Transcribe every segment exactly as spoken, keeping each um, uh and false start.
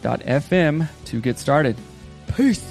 dot f m to get started. Peace.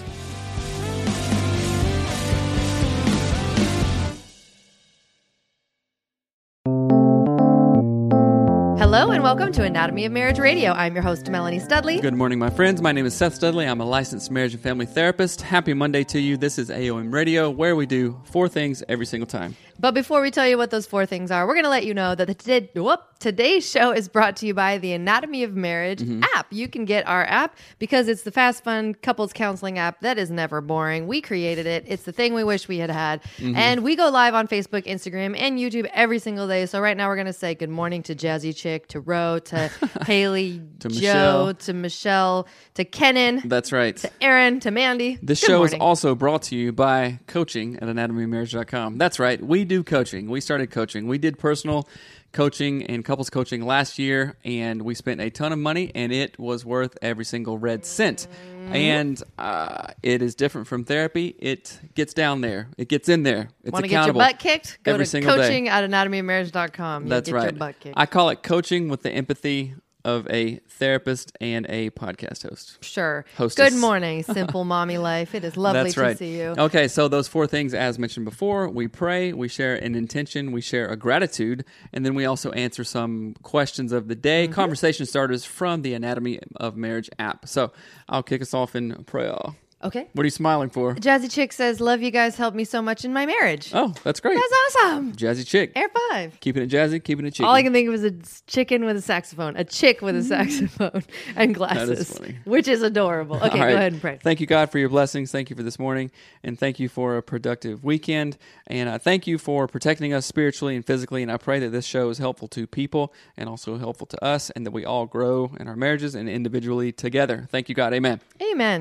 Hello and welcome to Anatomy of Marriage Radio. I'm your host, Melanie Studley. Good morning, my friends. My name is Seth Studley. I'm a licensed marriage and family therapist. Happy Monday to you. This is A O M Radio, where we do four things every single time. But before we tell you what those four things are, we're going to let you know that the t- whoop, today's show is brought to you by the Anatomy of Marriage mm-hmm. app. You can get our app because it's the fast, fun couples counseling app that is never boring. We created it. It's the thing we wish we had had. Mm-hmm. And we go live on Facebook, Instagram, and YouTube every single day. So right now we're going to say good morning to Jazzy Chick, to Ro, to Haley, to Joe, Michelle. to Michelle, to Kenan. That's right. To Aaron, to Mandy. This good show morning. Is also brought to you by coaching at anatomy of marriage dot com. That's right. We We do coaching. We started coaching. We did personal coaching and couples coaching last year, and we spent a ton of money, and it was worth every single red cent. And uh, it is different from therapy. It gets down there. It gets in there. It's Want to get your butt kicked? Go every to single coaching day. At anatomy of marriage dot com. That's get right. Your butt kicked. I call it coaching with the empathy of a therapist and a podcast host. Sure. Hostess. Good morning, Simple Mommy Life. It is lovely That's right. to see you. Okay, so those four things, as mentioned before, we pray, we share an intention, we share a gratitude, and then we also answer some questions of the day, mm-hmm. conversation starters from the Anatomy of Marriage app. So I'll kick us off in prayer. Okay. What are you smiling for? Jazzy Chick says, love you guys, helped me so much in my marriage. Oh, that's great. That's awesome. Jazzy Chick. Air five. Keeping it jazzy, keeping it chicken. All I can think of is a chicken with a saxophone, a chick with a saxophone and glasses, that is funny. Which is adorable. Okay, right. Go ahead and pray. Thank you, God, for your blessings. Thank you for this morning. And thank you for a productive weekend. And I thank you for protecting us spiritually and physically. And I pray that this show is helpful to people and also helpful to us, and that we all grow in our marriages and individually together. Thank you, God. Amen. Amen.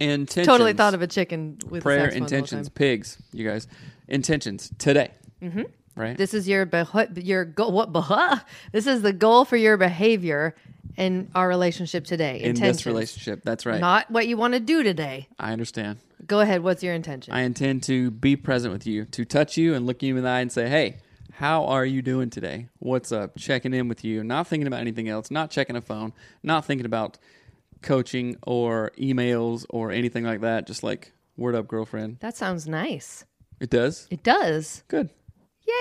Intentions. Totally thought of a chicken with prayer intentions. Pigs, you guys. Intentions today, mm-hmm. right? This is your beho- your goal. What beho- This is the goal for your behavior in our relationship today. Intentions. In this relationship, that's right. Not what you want to do today. I understand. Go ahead. What's your intention? I intend to be present with you, to touch you and look you in the eye and say, "Hey, how are you doing today? What's up?" Checking in with you, not thinking about anything else, not checking a phone, not thinking about coaching or emails or anything like that. Just like, word up, girlfriend. That sounds nice. It does? It does. Good.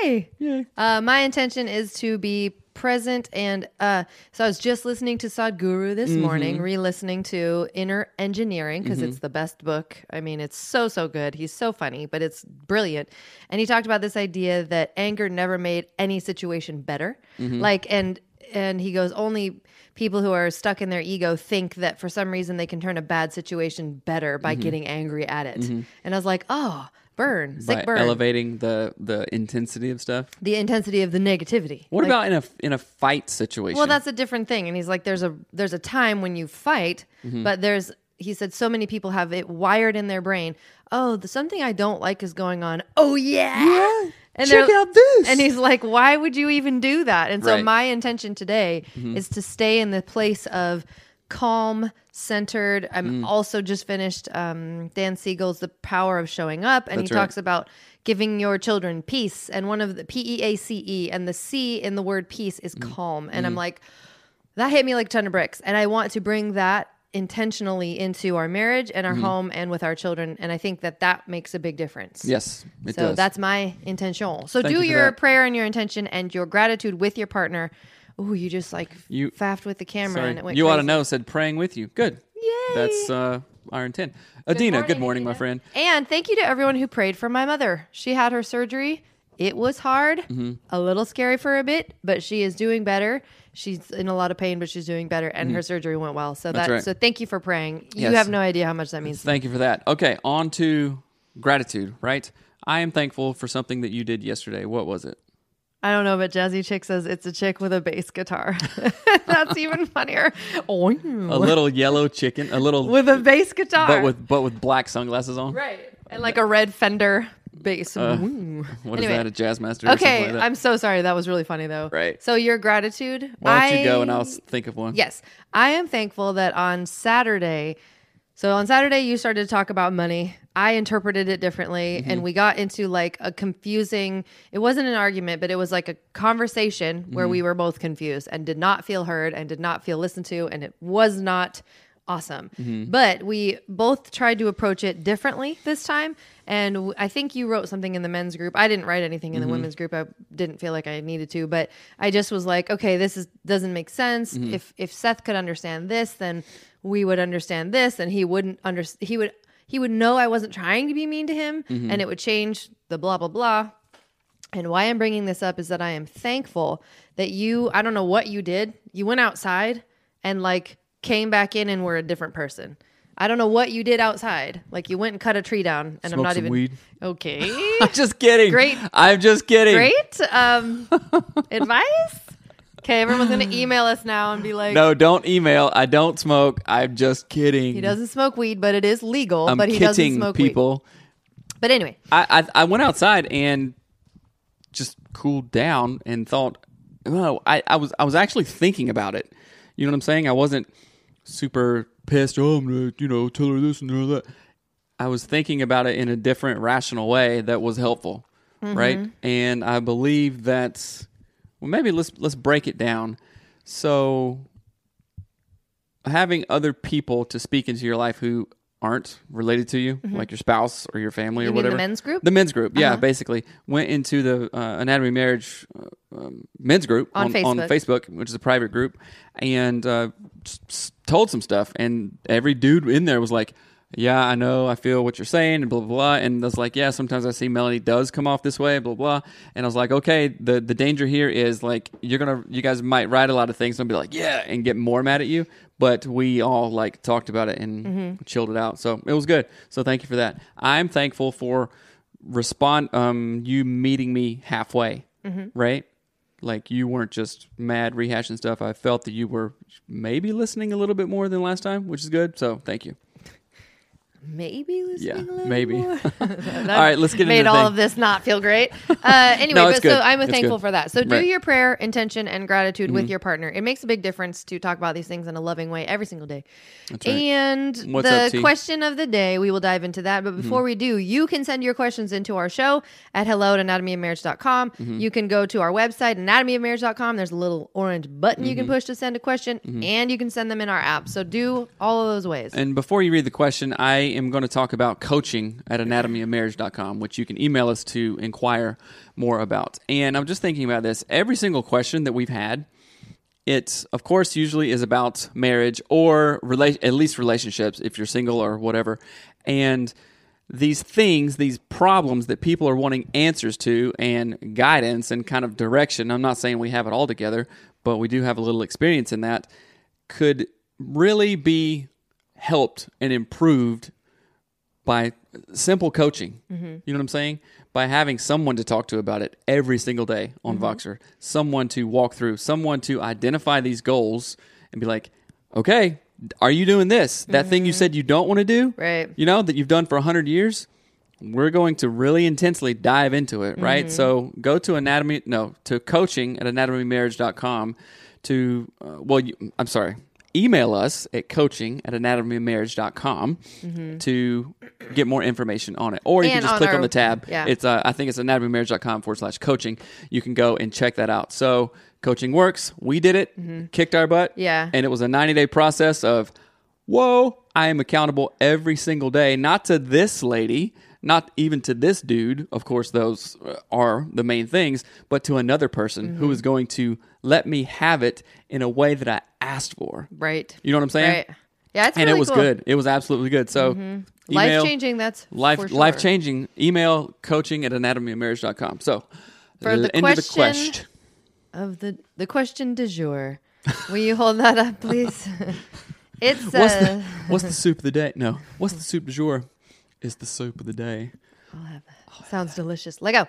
Yay. Yay. Uh, my intention is to be present, and uh, so I was just listening to Sadhguru this mm-hmm. morning, re-listening to Inner Engineering, because mm-hmm. it's the best book. I mean, it's so, so good. He's so funny, but it's brilliant. And he talked about this idea that anger never made any situation better. Mm-hmm. Like, and And he goes, only people who are stuck in their ego think that for some reason they can turn a bad situation better by mm-hmm. getting angry at it. Mm-hmm. And I was like, oh, burn, sick by burn. Elevating the, the intensity of stuff? The intensity of the negativity. What like, about in a in a fight situation? Well, that's a different thing. And he's like, there's a there's a time when you fight, mm-hmm. but there's, he said, so many people have it wired in their brain. Oh, the something I don't like is going on. Oh, yeah. Yeah. And check out this. And he's like, why would you even do that? And so right. my intention today mm-hmm. is to stay in the place of calm, centered. I'm mm. also just finished um, Dan Siegel's The Power of Showing Up, and That's he right. talks about giving your children peace, and one of the P E A C E, and the C in the word peace is mm. calm. And mm. I'm like, that hit me like a ton of bricks, and I want to bring that intentionally into our marriage and our mm. home and with our children, and I think that that makes a big difference. Yes, it so does. So that's my intention. So Thank do you your that. prayer and your intention and your gratitude with your partner. Oh, you just like you, faffed with the camera sorry, and it went You crazy. Ought to know, said praying with you. Good. Yay. That's uh, our intent. Adina, good morning, good morning my friend. And thank you to everyone who prayed for my mother. She had her surgery. It was hard, mm-hmm. a little scary for a bit, but she is doing better. She's in a lot of pain, but she's doing better, and mm-hmm. her surgery went well. So that, right. so thank you for praying. You yes. have no idea how much that means. Thank you for that. Okay, on to gratitude, right? I am thankful for something that you did yesterday. What was it? I don't know, but Jazzy Chick says it's a chick with a bass guitar. That's even funnier. Oh, a little yellow chicken, a little with a bass guitar, but with but with black sunglasses on, right? And like a red Fender bass. Uh, what anyway. is that? A jazz master? Okay, or like that? I'm so sorry. That was really funny though. Right. So your gratitude. Why don't I, you go and I'll think of one? Yes, I am thankful that on Saturday. So on Saturday, you started to talk about money. I interpreted it differently, mm-hmm. and we got into like a confusing, it wasn't an argument, but it was like a conversation where mm-hmm. we were both confused and did not feel heard and did not feel listened to, and it was not awesome. Mm-hmm. But we both tried to approach it differently this time, and I think you wrote something in the men's group. I didn't write anything in mm-hmm. the women's group. I didn't feel like I needed to, but I just was like, okay, this is doesn't make sense. Mm-hmm. If if Seth could understand this, then we would understand this, and he wouldn't under he would he would know I wasn't trying to be mean to him, mm-hmm. and it would change the blah blah blah. And why I'm bringing this up is that I am thankful that you, I don't know what you did, you went outside and like came back in and were a different person. I don't know what you did outside. Like you went and cut a tree down, and Smoke I'm not some even weed. Okay. I'm just kidding. Great. I'm just kidding. Great um, advice. Okay, everyone's going to email us now and be like... No, don't email. I don't smoke. I'm just kidding. He doesn't smoke weed, but it is legal. I'm but he doesn't smoke people. Weed. But anyway. I, I I went outside and just cooled down and thought, oh, I, I was I was actually thinking about it. You know what I'm saying? I wasn't super pissed. Oh, I'm going to, you know, tell her this and tell her that. I was thinking about it in a different, rational way that was helpful, mm-hmm. right? And I believe that's... Well, maybe let's let's break it down. So, having other people to speak into your life who aren't related to you, mm-hmm. like your spouse or your family you or mean whatever. The men's group? The men's group, yeah, uh-huh. basically. Went into the uh, Anatomy of Marriage uh, um, men's group on, on, Facebook. on Facebook, which is a private group, and uh, told some stuff. And every dude in there was like, yeah, I know, I feel what you're saying, and blah, blah, blah. And I was like, yeah, sometimes I see Melanie does come off this way, blah, blah. And I was like, okay, the, the danger here is like, you're going to, you guys might write a lot of things and be like, yeah, and get more mad at you. But we all like talked about it and mm-hmm. chilled it out. So it was good. So thank you for that. I'm thankful for respond, um, you meeting me halfway, mm-hmm. right? Like you weren't just mad rehashing stuff. I felt that you were maybe listening a little bit more than last time, which is good. So thank you. Maybe listening yeah, a little maybe. More. All right, let's get made into the all thing. Of this not feel great. Uh, anyway, no, but good. So I'm it's thankful good. For that. So right. do your prayer, intention, and gratitude mm-hmm. with your partner. It makes a big difference to talk about these things in a loving way every single day. That's right. And What's the up, T? question of the day, we will dive into that. But before mm-hmm. we do, you can send your questions into our show at hello at anatomy of marriage dot com. Mm-hmm. You can go to our website, anatomy of marriage dot com. There's a little orange button mm-hmm. you can push to send a question, mm-hmm. and you can send them in our app. So do all of those ways. And before you read the question, I am going to talk about coaching at anatomy of marriage dot com, which you can email us to inquire more about. And I'm just thinking about this. Every single question that we've had, it's, of course, usually is about marriage or rela- at least relationships if you're single or whatever. And these things, these problems that people are wanting answers to and guidance and kind of direction, I'm not saying we have it all together, but we do have a little experience in that, could really be helped and improved by simple coaching. Mm-hmm. You know what I'm saying? By having someone to talk to about it every single day on mm-hmm. Voxer, someone to walk through, someone to identify these goals and be like, okay, are you doing this? Mm-hmm. That thing you said you don't want to do, right? You know, that you've done for one hundred years, we're going to really intensely dive into it, mm-hmm. right? So go to anatomy, no, to coaching at anatomy marriage dot com to, uh, well, you, I'm sorry. email us at coaching at anatomy of marriage dot com mm-hmm. to get more information on it. Or you and can just on click our, on the tab. Yeah. It's uh, I think it's anatomy of marriage dot com forward slash coaching. You can go and check that out. So coaching works. We did it. Mm-hmm. Kicked our butt. Yeah. And it was a ninety-day process of, whoa, I am accountable every single day. Not to this lady, not even to this dude. Of course, those are the main things. But to another person mm-hmm. who is going to let me have it in a way that I asked for. Right. You know what I'm saying? Right. Yeah, it's really And it was cool. good. It was absolutely good. So mm-hmm. email, life-changing, that's life, for sure. Life-changing. Email coaching at anatomy of marriage dot com. So for the, the end of the question of the, the question du jour. Will you hold that up, please? It's what's, uh, the, what's the soup of the day? No. What's the soup du jour? It's the soup of the day. I'll have that. I'll Sounds have that. delicious. Let go.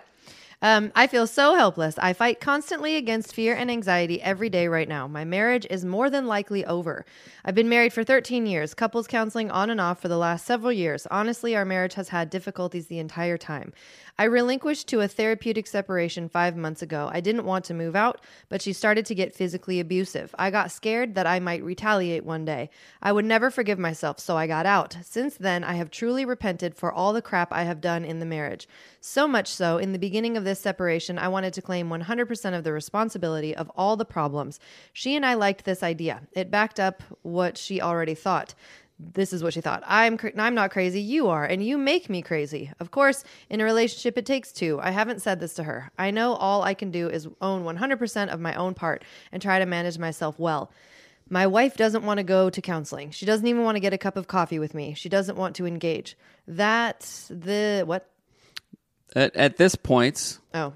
Um, I feel so helpless. I fight constantly against fear and anxiety every day right now. My marriage is more than likely over. I've been married for thirteen years, couples counseling on and off for the last several years. Honestly, our marriage has had difficulties the entire time. I relinquished to a therapeutic separation five months ago. I didn't want to move out, but she started to get physically abusive. I got scared that I might retaliate one day. I would never forgive myself, so I got out. Since then, I have truly repented for all the crap I have done in the marriage. So much so, in the beginning of this separation, I wanted to claim one hundred percent of the responsibility of all the problems. She and I liked this idea. It backed up what she already thought. This is what she thought. I'm cr- I'm not crazy. You are, and you make me crazy. Of course, in a relationship, it takes two. I haven't said this to her. I know all I can do is own one hundred percent of my own part and try to manage myself well. My wife doesn't want to go to counseling. She doesn't even want to get a cup of coffee with me. She doesn't want to engage. That's the... What? At, at this point... Oh.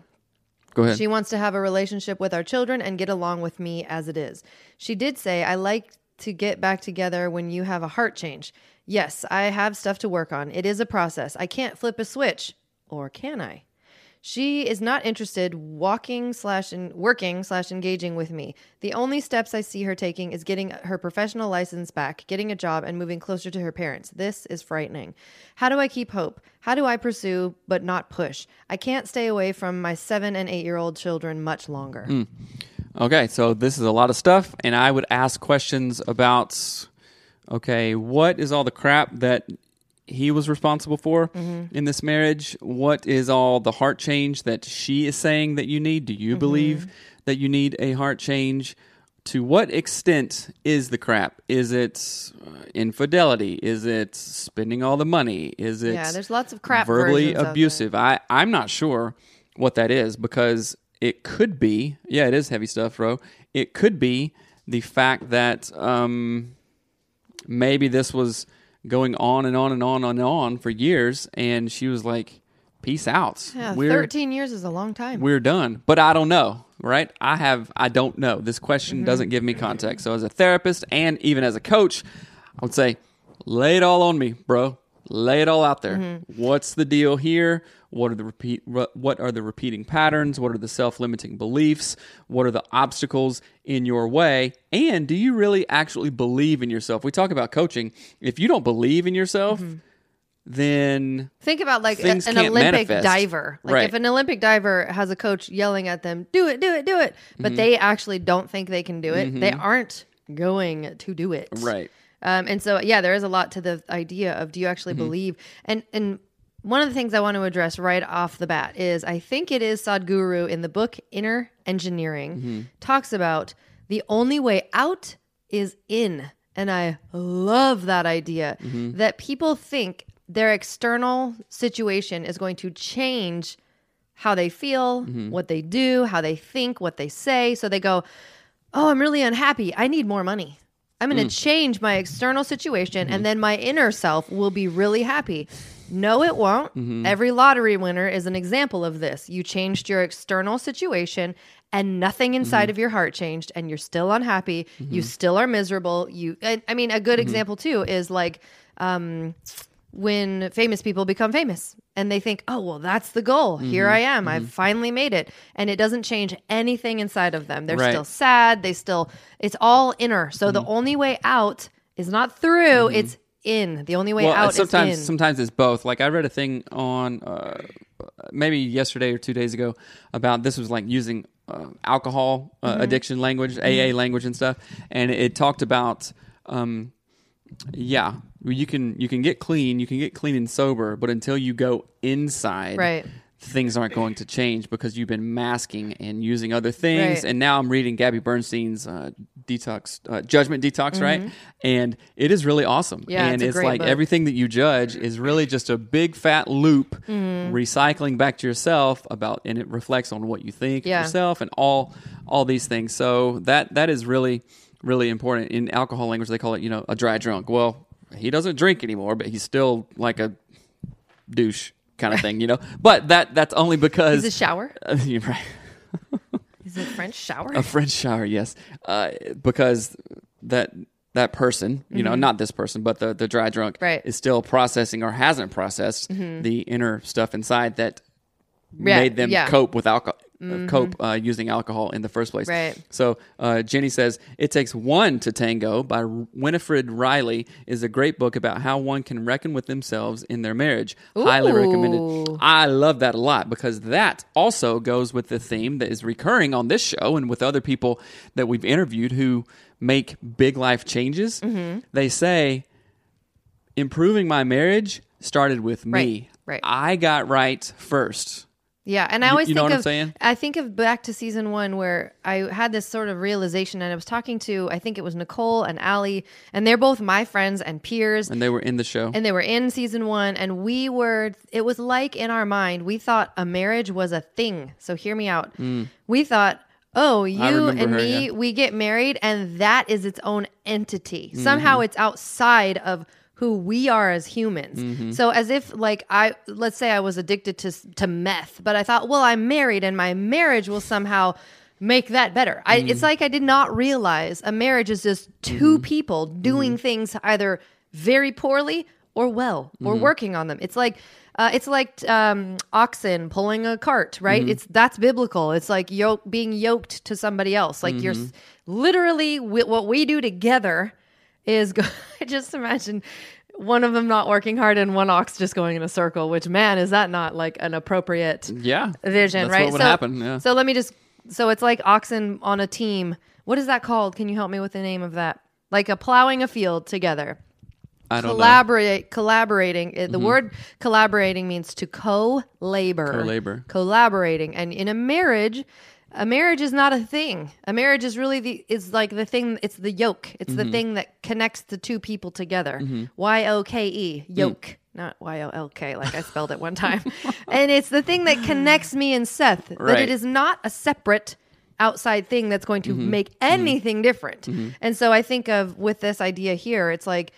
Go ahead. She wants to have a relationship with our children and get along with me as it is. She did say, I like... to get back together when you have a heart change. Yes, I have stuff to work on. It is a process. I can't flip a switch. Or can I? She is not interested walking slash in, working slash engaging with me. The only steps I see her taking is getting her professional license back, getting a job, and moving closer to her parents. This is frightening. How do I keep hope? How do I pursue but not push? I can't stay away from my seven and eight-year-old children much longer. Mm. Okay, so this is a lot of stuff, and I would ask questions about, okay, what is all the crap that he was responsible for mm-hmm. in this marriage? What is all the heart change that she is saying that you need? Do you mm-hmm. believe that you need a heart change? To what extent is the crap? Is it infidelity? Is it spending all the money? Is it yeah, there's lots of crap verbally abusive? I, I'm not sure what that is, because it could be, yeah, it is heavy stuff, bro. It could be the fact that um, maybe this was going on and on and on and on for years, and she was like, peace out. Yeah, we're, thirteen years is a long time. We're done. But I don't know, right? I have, I don't know. This question mm-hmm. doesn't give me context. So as a therapist and even as a coach, I would say, lay it all on me, bro. Lay it all out there. Mm-hmm. What's the deal here? What are the repeat? What are the repeating patterns? What are the self-limiting beliefs? What are the obstacles in your way? And do you really actually believe in yourself? We talk about coaching. If you don't believe in yourself, mm-hmm. then think about like a, an Olympic manifest. diver. Like right. if an Olympic diver has a coach yelling at them, "Do it, do it, do it," but mm-hmm. they actually don't think they can do it. Mm-hmm. They aren't going to do it. Right. Um, and so, yeah, there is a lot to the idea of, do you actually mm-hmm. believe? And and. One of the things I want to address right off the bat is, I think it is Sadhguru in the book Inner Engineering mm-hmm. talks about the only way out is in. And I love that idea mm-hmm. that people think their external situation is going to change how they feel, mm-hmm. what they do, how they think, what they say. So they go, oh, I'm really unhappy. I need more money. I'm going to mm. change my external situation mm-hmm. and then my inner self will be really happy. No, it won't. Mm-hmm. Every lottery winner is an example of this. You changed your external situation and nothing inside mm-hmm. of your heart changed, and you're still unhappy. Mm-hmm. You still are miserable. You, I, I mean, a good mm-hmm. example too is like um, when famous people become famous and they think, oh, well, that's the goal. Mm-hmm. Here I am. Mm-hmm. I've finally made it. And it doesn't change anything inside of them. They're right. still sad. They still, it's all inner. So mm-hmm. the only way out is not through, mm-hmm. it's in. The only way well, out sometimes, is in. Sometimes it's both. Like I read a thing on uh, maybe yesterday or two days ago about, this was like using uh, alcohol uh, mm-hmm. addiction language, mm-hmm. A A language and stuff. And it talked about, um, yeah, you can you can get clean, you can get clean and sober, but until you go inside, right. things aren't going to change because you've been masking and using other things. Right. And now I'm reading Gabby Bernstein's uh, detox, uh, Judgment Detox, mm-hmm. right? And it is really awesome. Yeah, and it's, it's like book. Everything that you judge is really just a big fat loop mm-hmm. recycling back to yourself about, and it reflects on what you think yeah. of yourself and all all these things. So that that is really, really important. In alcohol language, they call it, you know, a dry drunk. Well, he doesn't drink anymore, but he's still like a douche. Kind of thing, you know, but that that's only because is a shower. Uh, you're right. Is it a French shower? A French shower, yes. Uh, because that that person, you mm-hmm. know, not this person, but the the dry drunk, right. is still processing or hasn't processed mm-hmm. the inner stuff inside that yeah, made them yeah. cope with alcohol, mm-hmm. cope uh, using alcohol in the first place. Right. So uh, Jenny says, "It Takes One to Tango" by Winifred Riley is a great book about how one can reckon with themselves in their marriage. Ooh. Highly recommended. I love that a lot because that also goes with the theme that is recurring on this show and with other people that we've interviewed who make big life changes. Mm-hmm. They say, improving my marriage started with right. me. Right. I got right first. Yeah, and I always you, you think know what of, I'm saying? I think of back to season one where I had this sort of realization, and I was talking to, I think it was Nicole and Allie, and they're both my friends and peers. And they were in the show. And they were in season one, and we were, it was like in our mind, we thought a marriage was a thing. So hear me out. Mm. We thought, oh, you and her, me, yeah. we get married, and that is its own entity. Mm-hmm. Somehow it's outside of who we are as humans. Mm-hmm. So as if like I, let's say I was addicted to to meth, but I thought, well, I'm married and my marriage will somehow make that better. I, mm-hmm. It's like I did not realize a marriage is just two mm-hmm. people doing mm-hmm. things either very poorly or well, or mm-hmm. working on them. It's like uh, it's like um, oxen pulling a cart, right? Mm-hmm. It's that's biblical. It's like yoke, being yoked to somebody else. Like mm-hmm. you're literally we, what we do together is go- I just imagine one of them not working hard and one ox just going in a circle, which, man, is that not like an appropriate yeah, vision, that's right? What would so, happen, yeah. so let me just, so it's like oxen on a team. What is that called? Can you help me with the name of that? Like a plowing a field together. I don't Collaborate, know. Collaborating. The mm-hmm. word collaborating means to co-labor. Co-labor. Collaborating. And in a marriage, a marriage is not a thing. A marriage is really the is like the thing. It's the yoke. It's mm-hmm. the thing that connects the two people together. Mm-hmm. Y O K E yoke, mm. not Y O L K, like I spelled it one time. And it's the thing that connects me and Seth. Right. That it is not a separate outside thing that's going to mm-hmm. make anything mm-hmm. different. Mm-hmm. And so I think of with this idea here, it's like,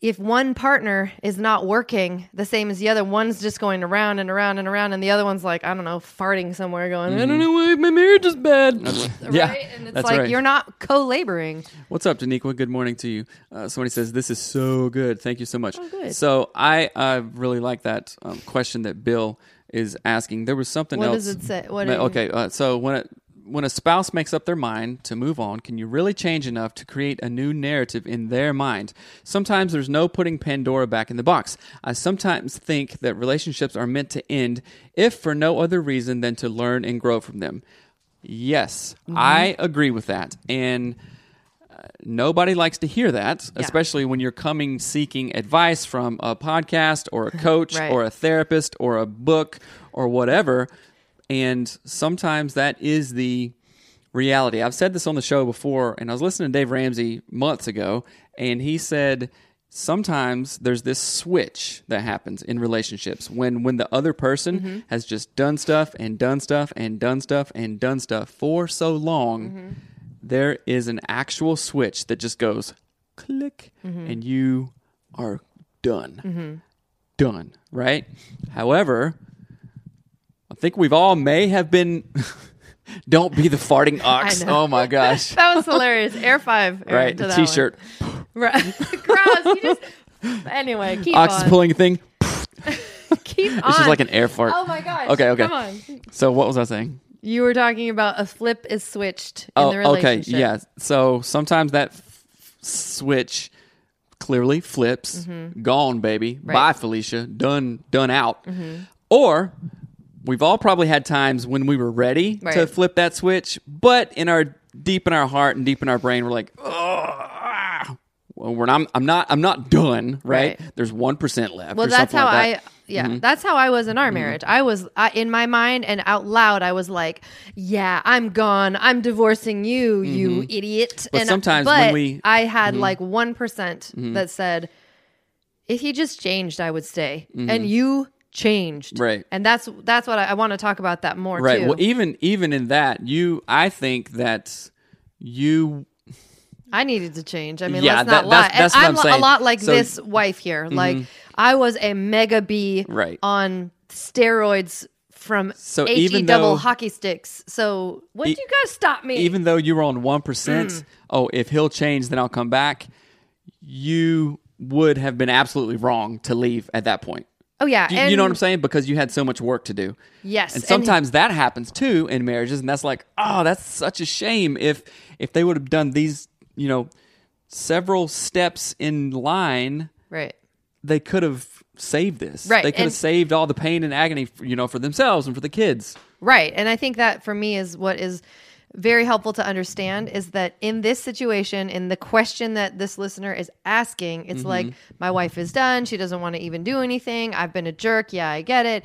if one partner is not working the same as the other, one's just going around and around and around, and the other one's like, I don't know, farting somewhere going, mm-hmm. I don't know why my marriage is bad. Right? Yeah, and it's that's like, right. you're not co-laboring. What's up, Daniqua? Good morning to you. Uh, somebody says, this is so good. Thank you so much. Oh, good. So I uh, really like that um, question that Bill is asking. There was something what else. What does it say? What okay, uh, so when it... When a spouse makes up their mind to move on, can you really change enough to create a new narrative in their mind? Sometimes there's no putting Pandora back in the box. I sometimes think that relationships are meant to end, if for no other reason than to learn and grow from them. Yes, mm-hmm. I agree with that. And uh, nobody likes to hear that, yeah. especially when you're coming seeking advice from a podcast or a coach right. or a therapist or a book or whatever. And sometimes that is the reality. I've said this on the show before, and I was listening to Dave Ramsey months ago, and he said sometimes there's this switch that happens in relationships when, when the other person mm-hmm. has just done stuff and done stuff and done stuff and done stuff for so long, mm-hmm. there is an actual switch that just goes click, mm-hmm. and you are done. Mm-hmm. Done, right? However... I think we've all may have been. Don't be the farting ox. Oh my gosh, that was hilarious. Air five, air right? The T-shirt. Right, gross. You just anyway. Keep ox on. Is pulling a thing. Keep on. It's just like an air fart. Oh my gosh. Okay, okay. Come on. So what was I saying? You were talking about a flip is switched oh, in the relationship. Okay, yeah. So sometimes that f- switch clearly flips. Mm-hmm. Gone, baby. Right. Bye, Felicia. Done. Done out. Mm-hmm. Or. we've all probably had times when we were ready right. to flip that switch, but in our deep in our heart and deep in our brain, we're like, oh. Well, we're not, I'm not. I'm not done. Right? Right. There's one percent left. Well, or that's how like that. I. Yeah, mm-hmm. that's how I was in our marriage. Mm-hmm. I was I, in my mind and out loud. I was like, "Yeah, I'm gone. I'm divorcing you, mm-hmm. you idiot." But and sometimes but when we, I had mm-hmm. like one percent mm-hmm. that said, "If he just changed, I would stay." Mm-hmm. And you changed, right? And that's that's what I, I want to talk about that more. Right. Too. Well, even even in that, you, I think that you. I needed to change. I mean, yeah, let's not that, lie. That's, that's and I'm, what I'm saying. A lot like so, this wife here. Mm-hmm. Like, I was a mega bee right. on steroids from so H E double hockey sticks. So, when e- do you guys stop me? Even though you were on one percent, mm. oh, if he'll change, then I'll come back, you would have been absolutely wrong to leave at that point. Oh, yeah. Do, and, you know what I'm saying? Because you had so much work to do. Yes. And sometimes and he, that happens, too, in marriages. And that's like, oh, that's such a shame if if they would have done these... you know, several steps in line, right? They could have saved this. Right. They could and have saved all the pain and agony, for, you know, for themselves and for the kids. Right. And I think that for me is what is very helpful to understand is that in this situation, in the question that this listener is asking, it's mm-hmm. like, my wife is done. She doesn't want to even do anything. I've been a jerk. Yeah, I get it.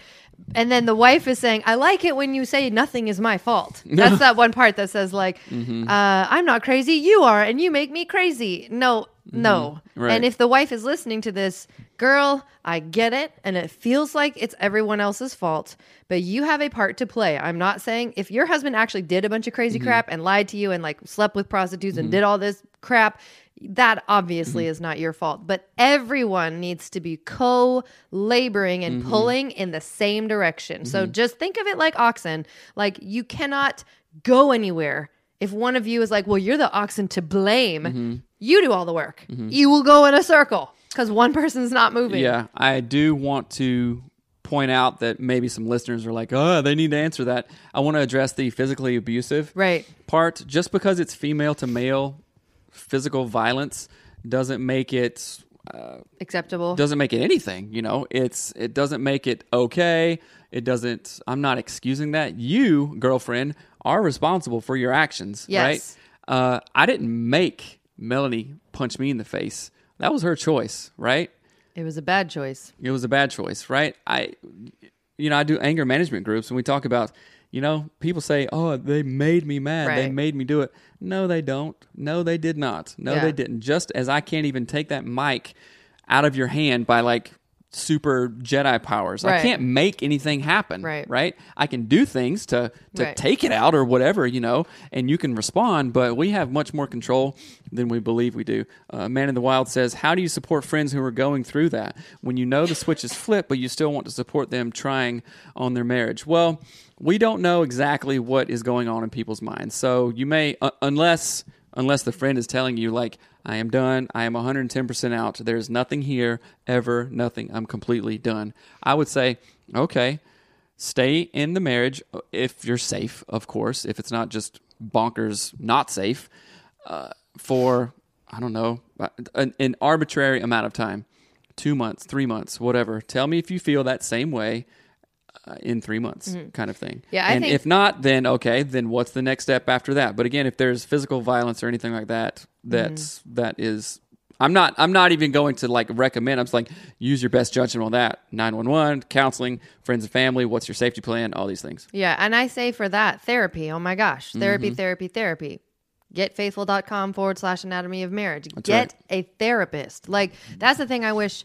And then the wife is saying, I like it when you say nothing is my fault. That's that one part that says like, mm-hmm. uh, I'm not crazy. You are. And you make me crazy. No, mm-hmm. no. Right. And if the wife is listening to this, girl, I get it. And it feels like it's everyone else's fault. But you have a part to play. I'm not saying if your husband actually did a bunch of crazy mm-hmm. crap and lied to you and like slept with prostitutes mm-hmm. and did all this crap, that obviously mm-hmm. is not your fault, but everyone needs to be co-laboring and mm-hmm. pulling in the same direction. Mm-hmm. So just think of it like oxen. Like you cannot go anywhere if one of you is like, well, you're the oxen to blame. Mm-hmm. You do all the work. Mm-hmm. You will go in a circle because one person's not moving. Yeah, I do want to point out that maybe some listeners are like, oh, they need to answer that. I want to address the physically abusive right. part. Just because it's female to male physical violence doesn't make it uh, acceptable. Doesn't make it anything, you know. It's it doesn't make it okay. It doesn't. I'm not excusing that. You, girlfriend, are responsible for your actions, yes. right? Uh, I didn't make Melanie punch me in the face. That was her choice, right? It was a bad choice. It was a bad choice, right? I, you know, I do anger management groups, and we talk about. You know, people say, oh, they made me mad. Right. They made me do it. No, they don't. No, they did not. No, yeah. they didn't. Just as I can't even take that mic out of your hand by like super Jedi powers. Right. I can't make anything happen. Right. Right. I can do things to, to right. take it out or whatever, you know, and you can respond, but we have much more control than we believe we do. Uh, Man in the Wild says, how do you support friends who are going through that when you know the switch is flipped, but you still want to support them trying on their marriage? Well, we don't know exactly what is going on in people's minds. So you may, uh, unless unless the friend is telling you, like, I am done, I am one hundred ten percent out, there's nothing here, ever, nothing, I'm completely done. I would say, okay, stay in the marriage if you're safe, of course, if it's not just bonkers not safe, uh, for, I don't know, an, an arbitrary amount of time, two months, three months, whatever. Tell me if you feel that same way. Uh, in three months mm-hmm. kind of thing. Yeah, I and think- if not, then okay, then what's the next step after that? But again, if there's physical violence or anything like that, that's, mm-hmm. that is, I'm not, I'm not even going to like recommend, I'm just like, use your best judgment on that. nine one one, counseling, friends and family, what's your safety plan, all these things. Yeah, and I say for that, therapy, oh my gosh, therapy, mm-hmm. therapy, therapy. getfaithful.com forward slash anatomy of marriage. That's Get right. a therapist. Like, that's the thing I wish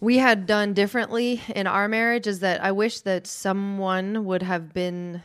we had done differently in our marriage is that I wish that someone would have been,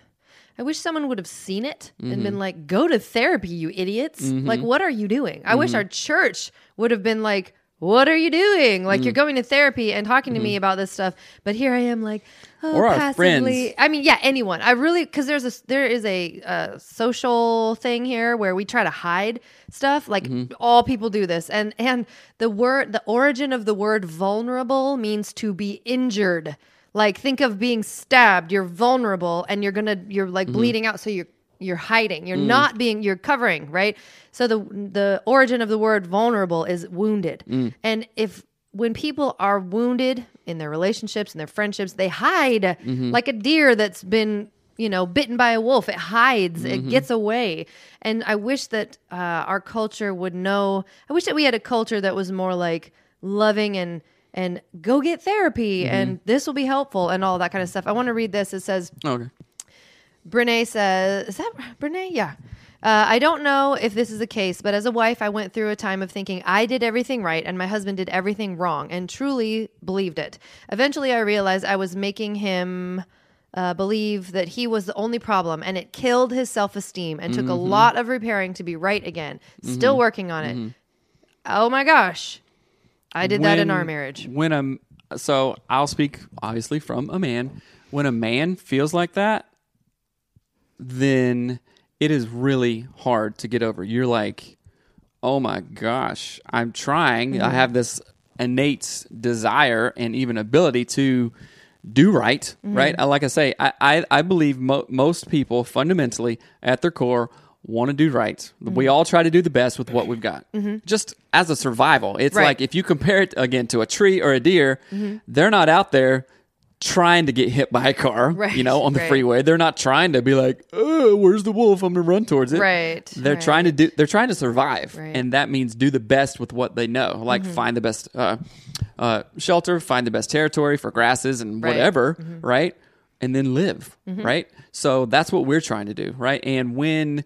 I wish someone would have seen it mm-hmm. and been like, go to therapy, you idiots. Mm-hmm. Like, what are you doing? I mm-hmm. wish our church would have been like, what are you doing? Like, mm-hmm. you're going to therapy and talking to mm-hmm. me about this stuff. But here I am like, oh, or our passively. Friends. I mean, yeah, anyone. I really, because there's a, there is a uh, social thing here where we try to hide stuff. Like, mm-hmm. all people do this. And and the word, the origin of the word vulnerable means to be injured. Like, think of being stabbed. You're vulnerable and you're going to, you're like mm-hmm. bleeding out. So you're You're hiding. You're mm. not being, you're covering, right? So the the origin of the word vulnerable is wounded. Mm. And if when people are wounded in their relationships and their friendships, they hide mm-hmm. like a deer that's been, you know, bitten by a wolf. It hides. Mm-hmm. It gets away. And I wish that uh, our culture would know. I wish that we had a culture that was more like loving and and go get therapy mm-hmm. and this will be helpful and all that kind of stuff. I want to read this. It says, oh, okay. Brené says, is that Brené? Yeah. Uh, I don't know if this is the case, but as a wife, I went through a time of thinking I did everything right and my husband did everything wrong and truly believed it. Eventually, I realized I was making him uh, believe that he was the only problem, and it killed his self-esteem and mm-hmm. took a lot of repairing to be right again. Mm-hmm. Still working on it. Mm-hmm. Oh my gosh. I did when, that in our marriage. When I'm, so I'll speak obviously from a man. When a man feels like that, then it is really hard to get over. You're like, oh my gosh, I'm trying. Mm-hmm. I have this innate desire and even ability to do right, mm-hmm. right? I, like I say, I I, I believe mo- most people fundamentally at their core want to do right. Mm-hmm. We all try to do the best with what we've got. Mm-hmm. Just as a survival. It's right. Like if you compare it, again, to a tree or a deer, mm-hmm. they're not out there trying to get hit by a car, right, you know, on the right. freeway. They're not trying to be like, oh, where's the wolf? I'm going to run towards it. Right. They're right. trying to do, they're trying to survive. Right. And that means do the best with what they know. Like mm-hmm. find the best uh, uh, shelter, find the best territory for grasses and right. whatever, mm-hmm. right? And then live, mm-hmm. right? So that's what we're trying to do, right? And when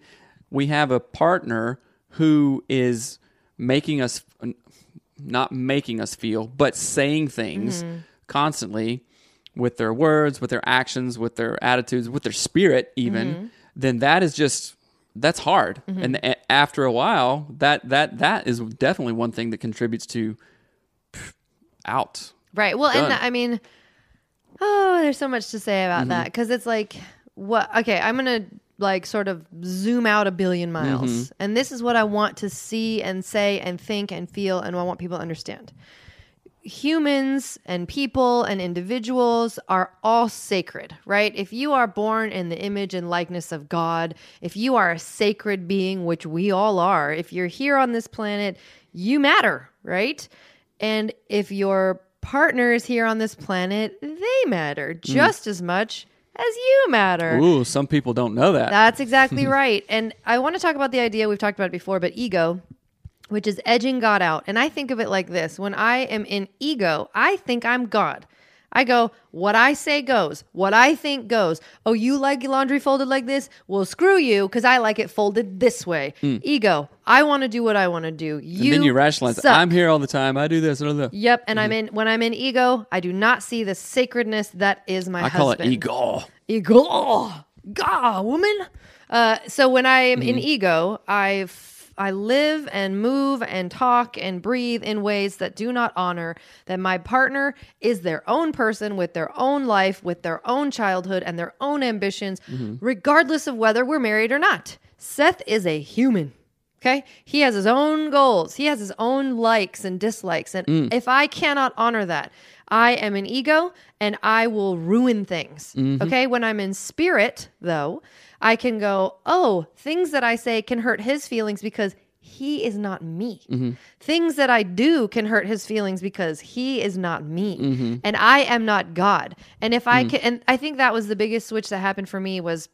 we have a partner who is making us, not making us feel, but saying things mm-hmm. constantly, with their words, with their actions, with their attitudes, with their spirit even, mm-hmm. then that is just, that's hard. Mm-hmm. And a- after a while, that that that is definitely one thing that contributes to pff, out. Right. Well, done. And I mean, oh, there's so much to say about mm-hmm. that. Because it's like, what? Okay, I'm going to like sort of zoom out a billion miles. Mm-hmm. And this is what I want to see and say and think and feel and I want people to understand. Humans and people and individuals are all sacred, right? If you are born in the image and likeness of God, if you are a sacred being, which we all are, if you're here on this planet, you matter, right? And if your partner is here on this planet, they matter just mm. as much as you matter. Ooh, some people don't know that. That's exactly right. And I want to talk about the idea we've talked about it before, but ego, which is edging God out. And I think of it like this. When I am in ego, I think I'm God. I go, what I say goes. What I think goes. Oh, you like laundry folded like this? Well, screw you, because I like it folded this way. Mm. Ego. I want to do what I want to do. You and then you rationalize, suck. I'm here all the time. I do this. I do that. Yep. And mm-hmm. I'm in, when I'm in ego, I do not see the sacredness that is my I husband. I call it ego. Ego. God, woman. Uh, so when I am mm-hmm. in ego, I I live and move and talk and breathe in ways that do not honor that my partner is their own person with their own life, with their own childhood and their own ambitions, mm-hmm. regardless of whether we're married or not. Seth is a human, okay? He has his own goals. He has his own likes and dislikes. And mm. if I cannot honor that, I am an ego and I will ruin things, mm-hmm. okay? When I'm in spirit, though, I can go, oh, things that I say can hurt his feelings because he is not me. Mm-hmm. Things that I do can hurt his feelings because he is not me. Mm-hmm. And I am not God. And if mm-hmm. I can, and I think that was the biggest switch that happened for me was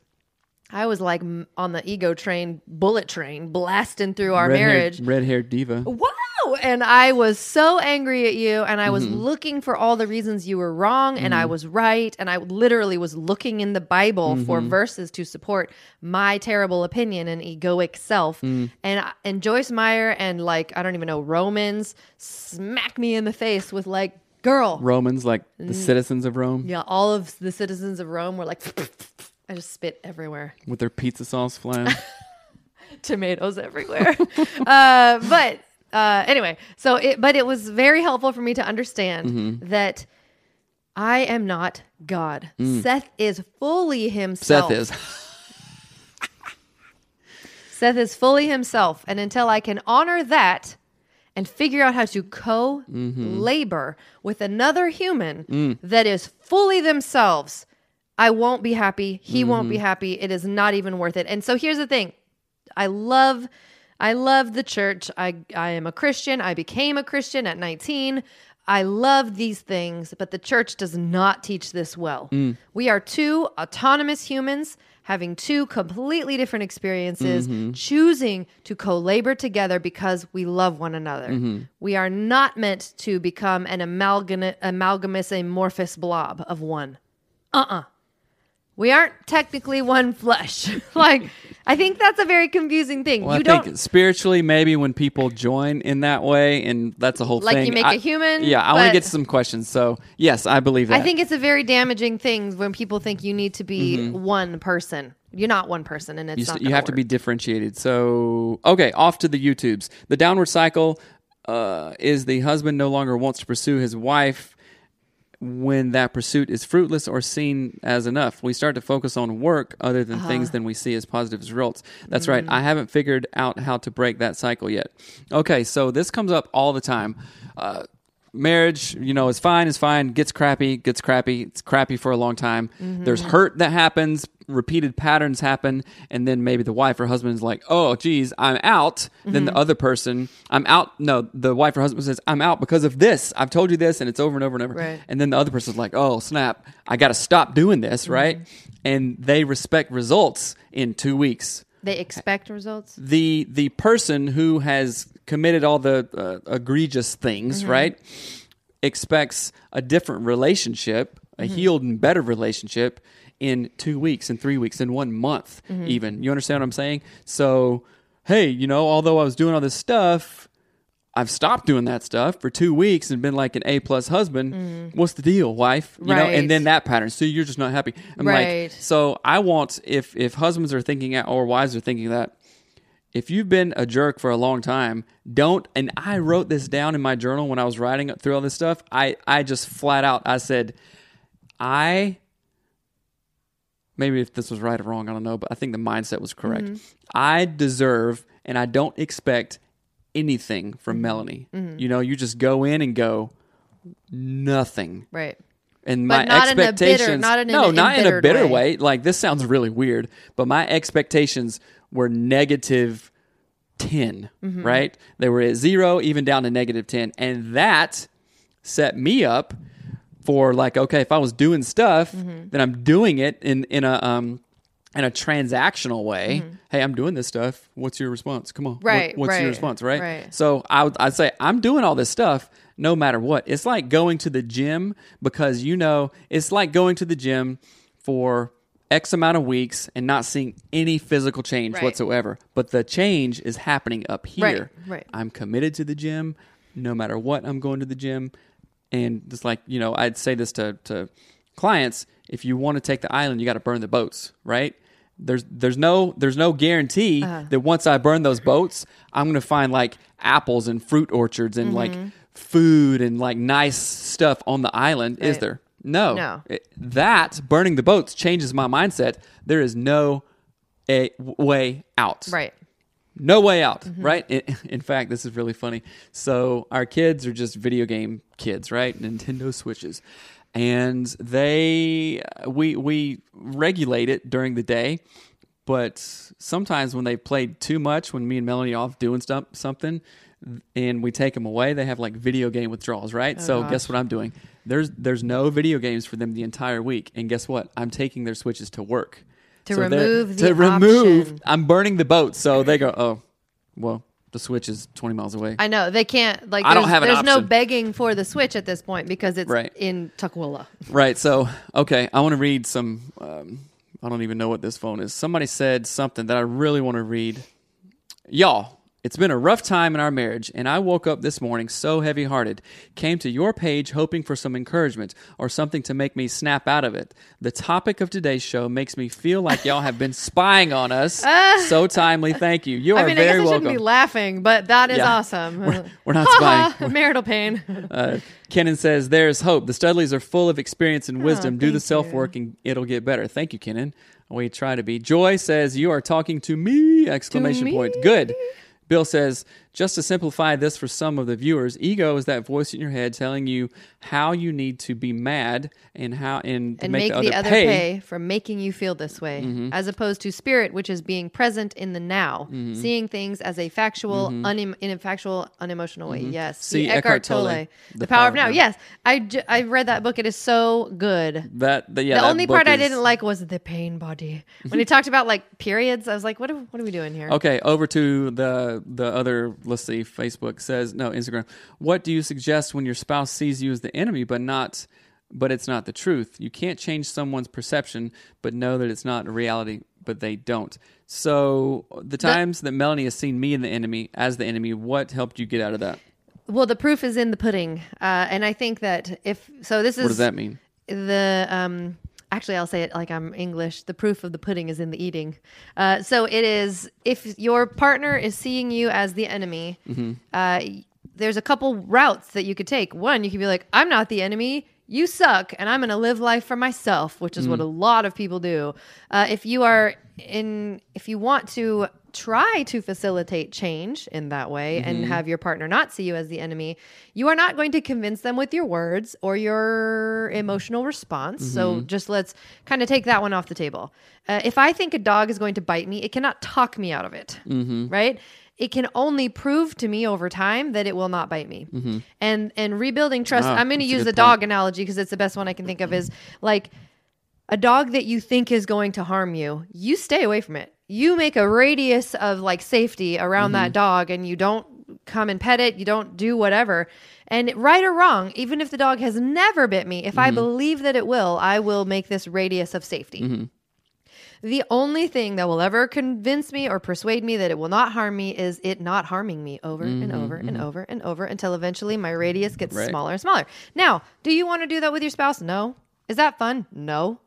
I was like on the ego train, bullet train, blasting through our red marriage. Hair, red-haired diva. What? And I was so angry at you, and I was mm-hmm. looking for all the reasons you were wrong, mm-hmm. and I was right, and I literally was looking in the Bible mm-hmm. for verses to support my terrible opinion and egoic self. Mm. And and Joyce Meyer and, like, I don't even know, Romans smack me in the face with, like, girl. Romans, like the citizens of Rome? Yeah, all of the citizens of Rome were like, I just spit everywhere. With their pizza sauce flying. Tomatoes everywhere. uh, but... Uh, anyway, so it, but it was very helpful for me to understand mm-hmm. that I am not God. Mm. Seth is fully himself. Seth is. Seth is fully himself. And until I can honor that and figure out how to co-labor mm-hmm. with another human mm. that is fully themselves, I won't be happy. He mm-hmm. won't be happy. It is not even worth it. And so here's the thing. I love... I love the church. I, I am a Christian. I became a Christian at nineteen. I love these things, but the church does not teach this well. Mm. We are two autonomous humans having two completely different experiences, mm-hmm. choosing to co-labor together because we love one another. Mm-hmm. We are not meant to become an amalgam- amalgamous, amorphous blob of one. Uh-uh. We aren't technically one flesh. Like, I think that's a very confusing thing. Well, you I don't... think spiritually, maybe when people join in that way, and that's a whole like thing. Like you make I, a human. Yeah, I want to get to some questions. So, yes, I believe that. I think it's a very damaging thing when people think you need to be mm-hmm. one person. You're not one person, and it's you, not You have work. to be differentiated. So, okay, off to the YouTubes. The downward cycle uh, is the husband no longer wants to pursue his wife when that pursuit is fruitless or seen as enough. We start to focus on work other than uh-huh. things than we see as positive results. That's mm. right. I haven't figured out how to break that cycle yet. Okay, so this comes up all the time. Uh, marriage, you know, is fine, is fine, gets crappy, gets crappy, it's crappy for a long time. Mm-hmm. There's hurt that happens, repeated patterns happen, and then maybe the wife or husband's like, oh, geez, I'm out. Mm-hmm. Then the other person, I'm out. No, the wife or husband says, I'm out because of this. I've told you this, and it's over and over and over. Right. And then the other person's like, oh, snap, I got to stop doing this, mm-hmm. right? And they respect results in two weeks. They expect results? The the person who has committed all the uh, egregious things, mm-hmm. right, expects a different relationship, a mm-hmm. healed and better relationship in two weeks, in three weeks, in one month mm-hmm. even. You understand what I'm saying? So, hey, you know, although I was doing all this stuff, I've stopped doing that stuff for two weeks and been like an A-plus husband. Mm-hmm. What's the deal, wife? You right. know, and then that pattern. So you're just not happy. I'm right. like, so I want, if if husbands are thinking that or wives are thinking that, if you've been a jerk for a long time, don't, and I wrote this down in my journal when I was writing through all this stuff. I, I just flat out, I said, I, maybe if this was right or wrong, I don't know, but I think the mindset was correct. Mm-hmm. I deserve, and I don't expect anything from mm-hmm. Melanie. Mm-hmm. You know, you just go in and go nothing, right? And but my not expectations, in a bitter, not in an no, not in a bitter way. way. Like, this sounds really weird, but my expectations were negative ten, mm-hmm. right? They were at zero, even down to negative ten, and that set me up for like, okay, if I was doing stuff, mm-hmm. then I'm doing it in in a um. in a transactional way. Mm-hmm. Hey, I'm doing this stuff. What's your response? Come on. Right. What, what's right, your response? Right. right. So I would, I'd say I'm doing all this stuff no matter what. It's like going to the gym because, you know, it's like going to the gym for X amount of weeks and not seeing any physical change right. whatsoever. But the change is happening up here. Right. Right. I'm committed to the gym. No matter what, I'm going to the gym. And it's like, you know, I'd say this to, to clients. If you want to take the island, you got to burn the boats, right? There's there's no there's no guarantee uh-huh. that once I burn those boats, I'm going to find like apples and fruit orchards and mm-hmm. like food and like nice stuff on the island, right. is there? No. no. It, that burning the boats changes my mindset. There is no a way out. Right. No way out, mm-hmm. right? In, in fact, this is really funny. So our kids are just video game kids, right? Nintendo Switches. And they, we we regulate it during the day, but sometimes when they've played too much, when me and Melanie are off doing stuff, something, and we take them away, they have like video game withdrawals, right? Oh, so gosh. Guess what I'm doing? There's there's no video games for them the entire week, and guess what? I'm taking their Switches to work to so remove the to remove. Option. I'm burning the boat, so they go, oh, well. The Switch is twenty miles away. I know. They can't, like, I don't have an option. There's no begging for the Switch at this point because it's right. in Tukwila. Right. So, okay. I want to read some, um, I don't even know what this phone is. Somebody said something that I really want to read. Y'all, it's been a rough time in our marriage, and I woke up this morning so heavy-hearted. Came to your page hoping for some encouragement or something to make me snap out of it. The topic of today's show makes me feel like y'all have been spying on us. So timely, thank you. You are very welcome. I mean, I guess I shouldn't be laughing, but that is yeah. awesome. We're, we're not spying. We're, marital pain. uh, Kenan says, there's hope. The Studleys are full of experience and wisdom. Oh, Do the self-work you. and it'll get better. Thank you, Kenan. We try to be. Joy says, you are talking to me! Exclamation to me? point. Good. Bill says, Just to simplify this for some of the viewers, ego is that voice in your head telling you how you need to be mad and how and, and make, make the, the other, other pay. pay for making you feel this way, mm-hmm. as opposed to spirit, which is being present in the now, mm-hmm. seeing things as a factual, mm-hmm. unem- in a factual, unemotional way. Mm-hmm. Yes, see Eckhart Tolle, The, the Power, Power of Now. Now. Yes, I, j- I read that book. It is so good. That the, yeah, the that only part is... I didn't like was the pain body when he talked about like periods. I was like, what are, what are we doing here? Okay, over to the the other. Let's see, Facebook says, no, Instagram. What do you suggest when your spouse sees you as the enemy, but not, but it's not the truth? You can't change someone's perception, but know that it's not a reality, but they don't. So the times but, that Melanie has seen me and the enemy as the enemy, what helped you get out of that? Well, the proof is in the pudding. Uh, and I think that if, so this is. What does that mean? The, um, actually, I'll say it like I'm English. The proof of the pudding is in the eating. Uh, so it is, if your partner is seeing you as the enemy, mm-hmm. uh, there's a couple routes that you could take. One, you could be like, I'm not the enemy. You suck. And I'm going to live life for myself, which is mm-hmm. what a lot of people do. Uh, if you are in, if you want to try to facilitate change in that way mm-hmm. and have your partner not see you as the enemy, you are not going to convince them with your words or your emotional response. Mm-hmm. So just let's kind of take that one off the table. Uh, if I think a dog is going to bite me, it cannot talk me out of it, mm-hmm. right? It can only prove to me over time that it will not bite me. Mm-hmm. And and rebuilding trust, oh, I'm going to use the dog analogy because it's the best one I can think of, is like a dog that you think is going to harm you, you stay away from it. You make a radius of like safety around mm-hmm. that dog, and you don't come and pet it. You don't do whatever. And right or wrong, even if the dog has never bit me, if mm-hmm. I believe that it will, I will make this radius of safety. Mm-hmm. The only thing that will ever convince me or persuade me that it will not harm me is it not harming me over mm-hmm. and over mm-hmm. and over and over until eventually my radius gets right. smaller and smaller. Now, do you want to do that with your spouse? No. Is that fun? No.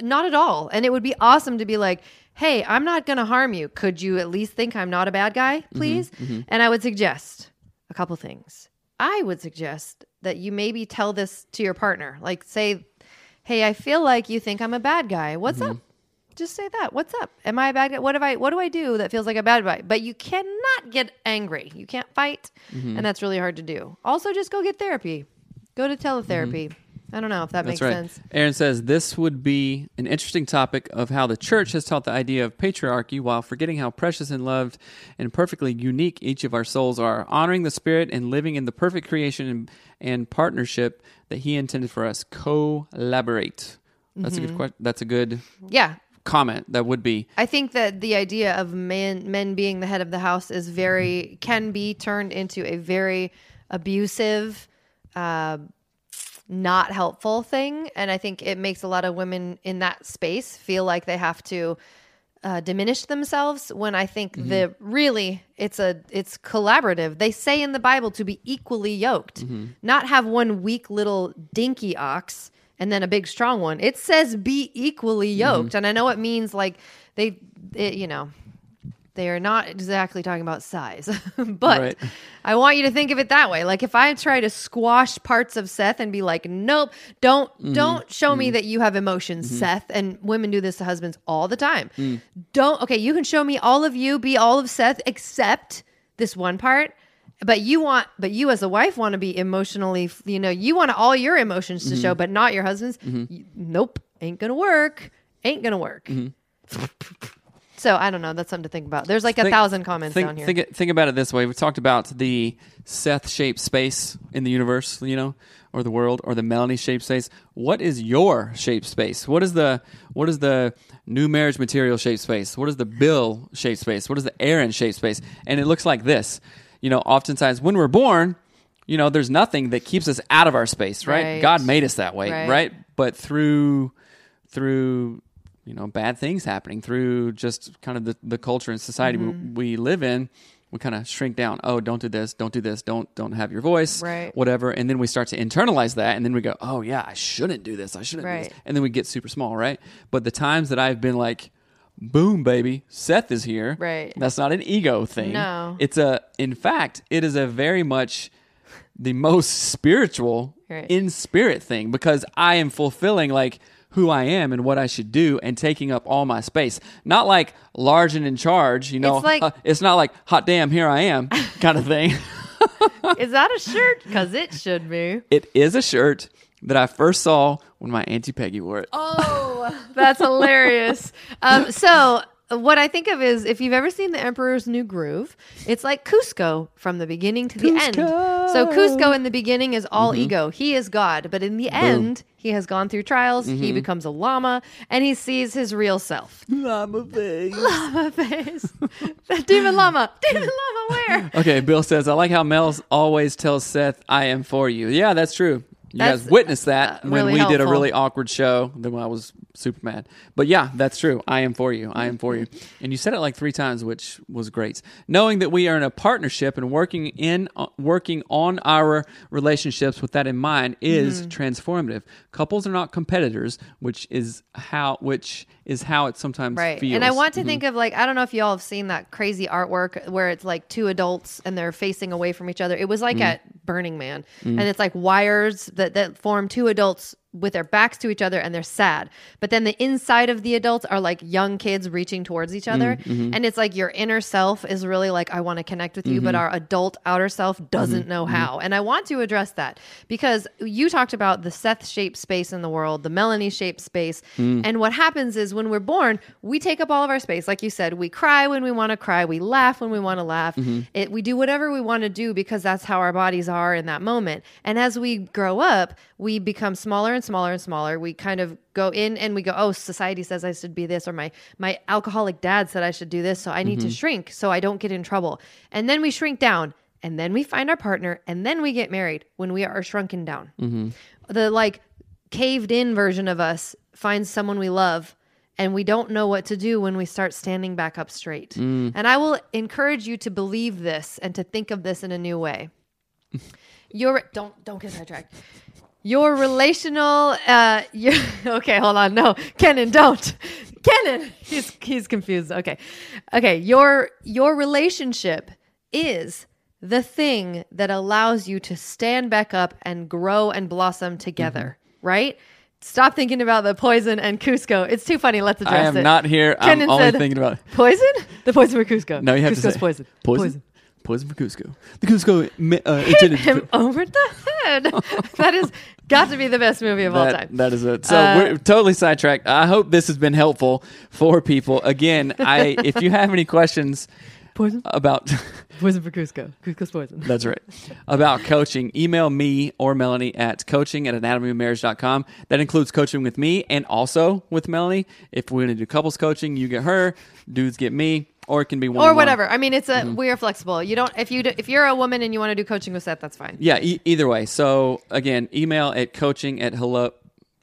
Not at all. And it would be awesome to be like, hey, I'm not going to harm you. Could you at least think I'm not a bad guy, please? Mm-hmm, mm-hmm. And I would suggest a couple things. I would suggest that you maybe tell this to your partner. Like say, hey, I feel like you think I'm a bad guy. What's mm-hmm. up? Just say that. What's up? Am I a bad guy? What have I, what do I do that feels like a bad guy? But you cannot get angry. You can't fight. Mm-hmm. And that's really hard to do. Also, just go get therapy. Go to teletherapy. Mm-hmm. I don't know if that That's makes right. sense. Aaron says, this would be an interesting topic of how the church has taught the idea of patriarchy while forgetting how precious and loved and perfectly unique each of our souls are, honoring the spirit and living in the perfect creation and, and partnership that he intended for us. Collaborate. That's mm-hmm. a good question. That's a good yeah. comment. That would be. I think that the idea of men, men being the head of the house is very, can be turned into a very abusive, uh, not helpful thing. And I think it makes a lot of women in that space feel like they have to uh, diminish themselves, when I think mm-hmm. the really it's a it's collaborative. They say in the Bible to be equally yoked, mm-hmm. not have one weak little dinky ox and then a big strong one. It says be equally yoked. Mm-hmm. And I know it means like they, it, you know, they are not exactly talking about size, but right. I want you to think of it that way. Like if I try to squash parts of Seth and be like, nope, don't, mm-hmm. don't show mm-hmm. me that you have emotions, mm-hmm. Seth. And women do this to husbands all the time. Mm. Don't, okay, you can show me all of you, be all of Seth, except this one part. But you want, but you as a wife want to be emotionally, you know, you want all your emotions to mm-hmm. show, but not your husband's. Mm-hmm. Nope. Ain't going to work. Ain't going to work. Mm-hmm. So I don't know. That's something to think about. There's like a think, thousand comments think, down here. Think, think about it this way. We talked about the Seth-shaped space in the universe, you know, or the world, or the Melanie-shaped space. What is your shaped space? What is the what is the new marriage material shaped space? What is the Bill-shaped space? What is the Aaron-shaped space? And it looks like this. You know, oftentimes when we're born, you know, there's nothing that keeps us out of our space, right? right. God made us that way, right? right? But through through... you know, bad things happening through just kind of the, the culture and society mm-hmm. we, we live in, we kind of shrink down. Oh, don't do this, don't do this, don't don't have your voice, right. whatever. And then we start to internalize that, and then we go, oh yeah, I shouldn't do this, I shouldn't right. do this. And then we get super small, right? But the times that I've been like, boom, baby, Seth is here. Right. That's not an ego thing. No. It's a, in fact, it is a very much the most spiritual right. in spirit thing, because I am fulfilling like, who I am and what I should do and taking up all my space. Not like large and in charge, you know. It's, like, uh, it's not like, hot damn, here I am kind of thing. Is that a shirt? Because it should be. It is a shirt that I first saw when my Auntie Peggy wore it. Oh, that's hilarious. Um, so... What I think of is, if you've ever seen The Emperor's New Groove, it's like Cusco from the beginning to the Cusco. end. So Cusco in the beginning is all mm-hmm. ego. He is God. But in the Boom. end, he has gone through trials. Mm-hmm. He becomes a llama, and he sees his real self. Llama face. Llama face. Demon llama. Demon llama, where? Okay, Bill says, I like how Mel always tells Seth, I am for you. Yeah, that's true. You that's, guys witnessed that uh, when really we helpful. did a really awkward show, then I was super mad. But yeah, that's true. I am for you. I am for you. And you said it like three times, which was great. Knowing that we are in a partnership and working in uh, working on our relationships with that in mind is mm. transformative. Couples are not competitors, which is how which is how it sometimes right. feels. And I want to mm-hmm. think of, like, I don't know if y'all have seen that crazy artwork where it's like two adults and they're facing away from each other. It was like mm. at Burning Man, mm. and it's like wires that That, that form two adults with their backs to each other, and they're sad. But then the inside of the adults are like young kids reaching towards each other. Mm-hmm. And it's like your inner self is really like, I want to connect with you, mm-hmm. but our adult outer self doesn't mm-hmm. know how. Mm-hmm. And I want to address that because you talked about the Seth-shaped space in the world, the Melanie-shaped space. Mm. And what happens is when we're born, we take up all of our space. Like you said, we cry when we want to cry. We laugh when we want to laugh. Mm-hmm. It, we do whatever we want to do because that's how our bodies are in that moment. And as we grow up, we become smaller and smaller and smaller. We kind of go in and we go, oh, society says I should be this, or my my alcoholic dad said I should do this, so I need mm-hmm. to shrink so I don't get in trouble. And then we shrink down, and then we find our partner, and then we get married when we are shrunken down. Mm-hmm. The like caved in version of us finds someone we love, and we don't know what to do when we start standing back up straight. Mm. And I will encourage you to believe this and to think of this in a new way. You're don't don't get sidetracked. Your relational, uh, your, okay, hold on. No, Kenan, don't. Kenan, he's he's confused. Okay, okay. Your your relationship is the thing that allows you to stand back up and grow and blossom together, mm-hmm. right? Stop thinking about the poison and Cusco. It's too funny. Let's address it. I am it. not here. Kenan I'm only said, thinking about it. Poison? The poison for Cusco. No, you have Cusco's to say poison. Poison. poison. Poison for Cusco. The Cusco uh, hit him over the head. That has got to be the best movie of that, all time. That is it. So uh, we're totally sidetracked. I hope this has been helpful for people. Again, I if you have any questions poison? about poison for Cusco, Cusco's poison. That's right. About coaching, email me or Melanie at coaching at anatomy of marriage dot com. That includes coaching with me and also with Melanie. If we're going to do couples coaching, you get her. Dudes get me. Or it can be one or whatever. I mean, it's a mm-hmm. we are flexible. You don't if you do, if you're a woman and you want to do coaching with Seth, that's fine. Yeah, e- either way. So again, email at coaching at hello.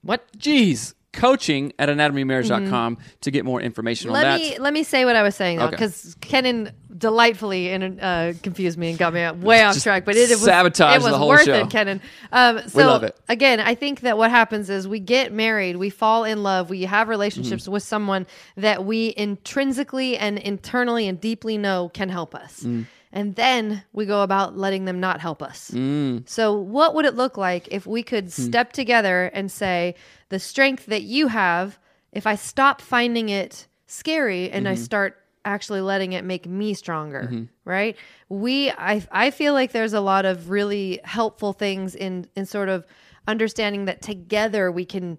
What? Jeez, coaching at anatomy marriage dot com mm-hmm. to get more information let on that. Me, let me say what I was saying though, because okay. Kenan delightfully and uh, confused me and got me way off Just track. But it, it was sabotaged it was the whole worth show. It, Kenan. Um, so we love it. Again, I think that what happens is we get married, we fall in love, we have relationships mm. with someone that we intrinsically and internally and deeply know can help us. Mm. And then we go about letting them not help us. Mm. So what would it look like if we could mm. step together and say, the strength that you have, if I stop finding it scary and mm-hmm. I start actually letting it make me stronger, mm-hmm. right? We, I, I feel like there's a lot of really helpful things in, in sort of understanding that together we can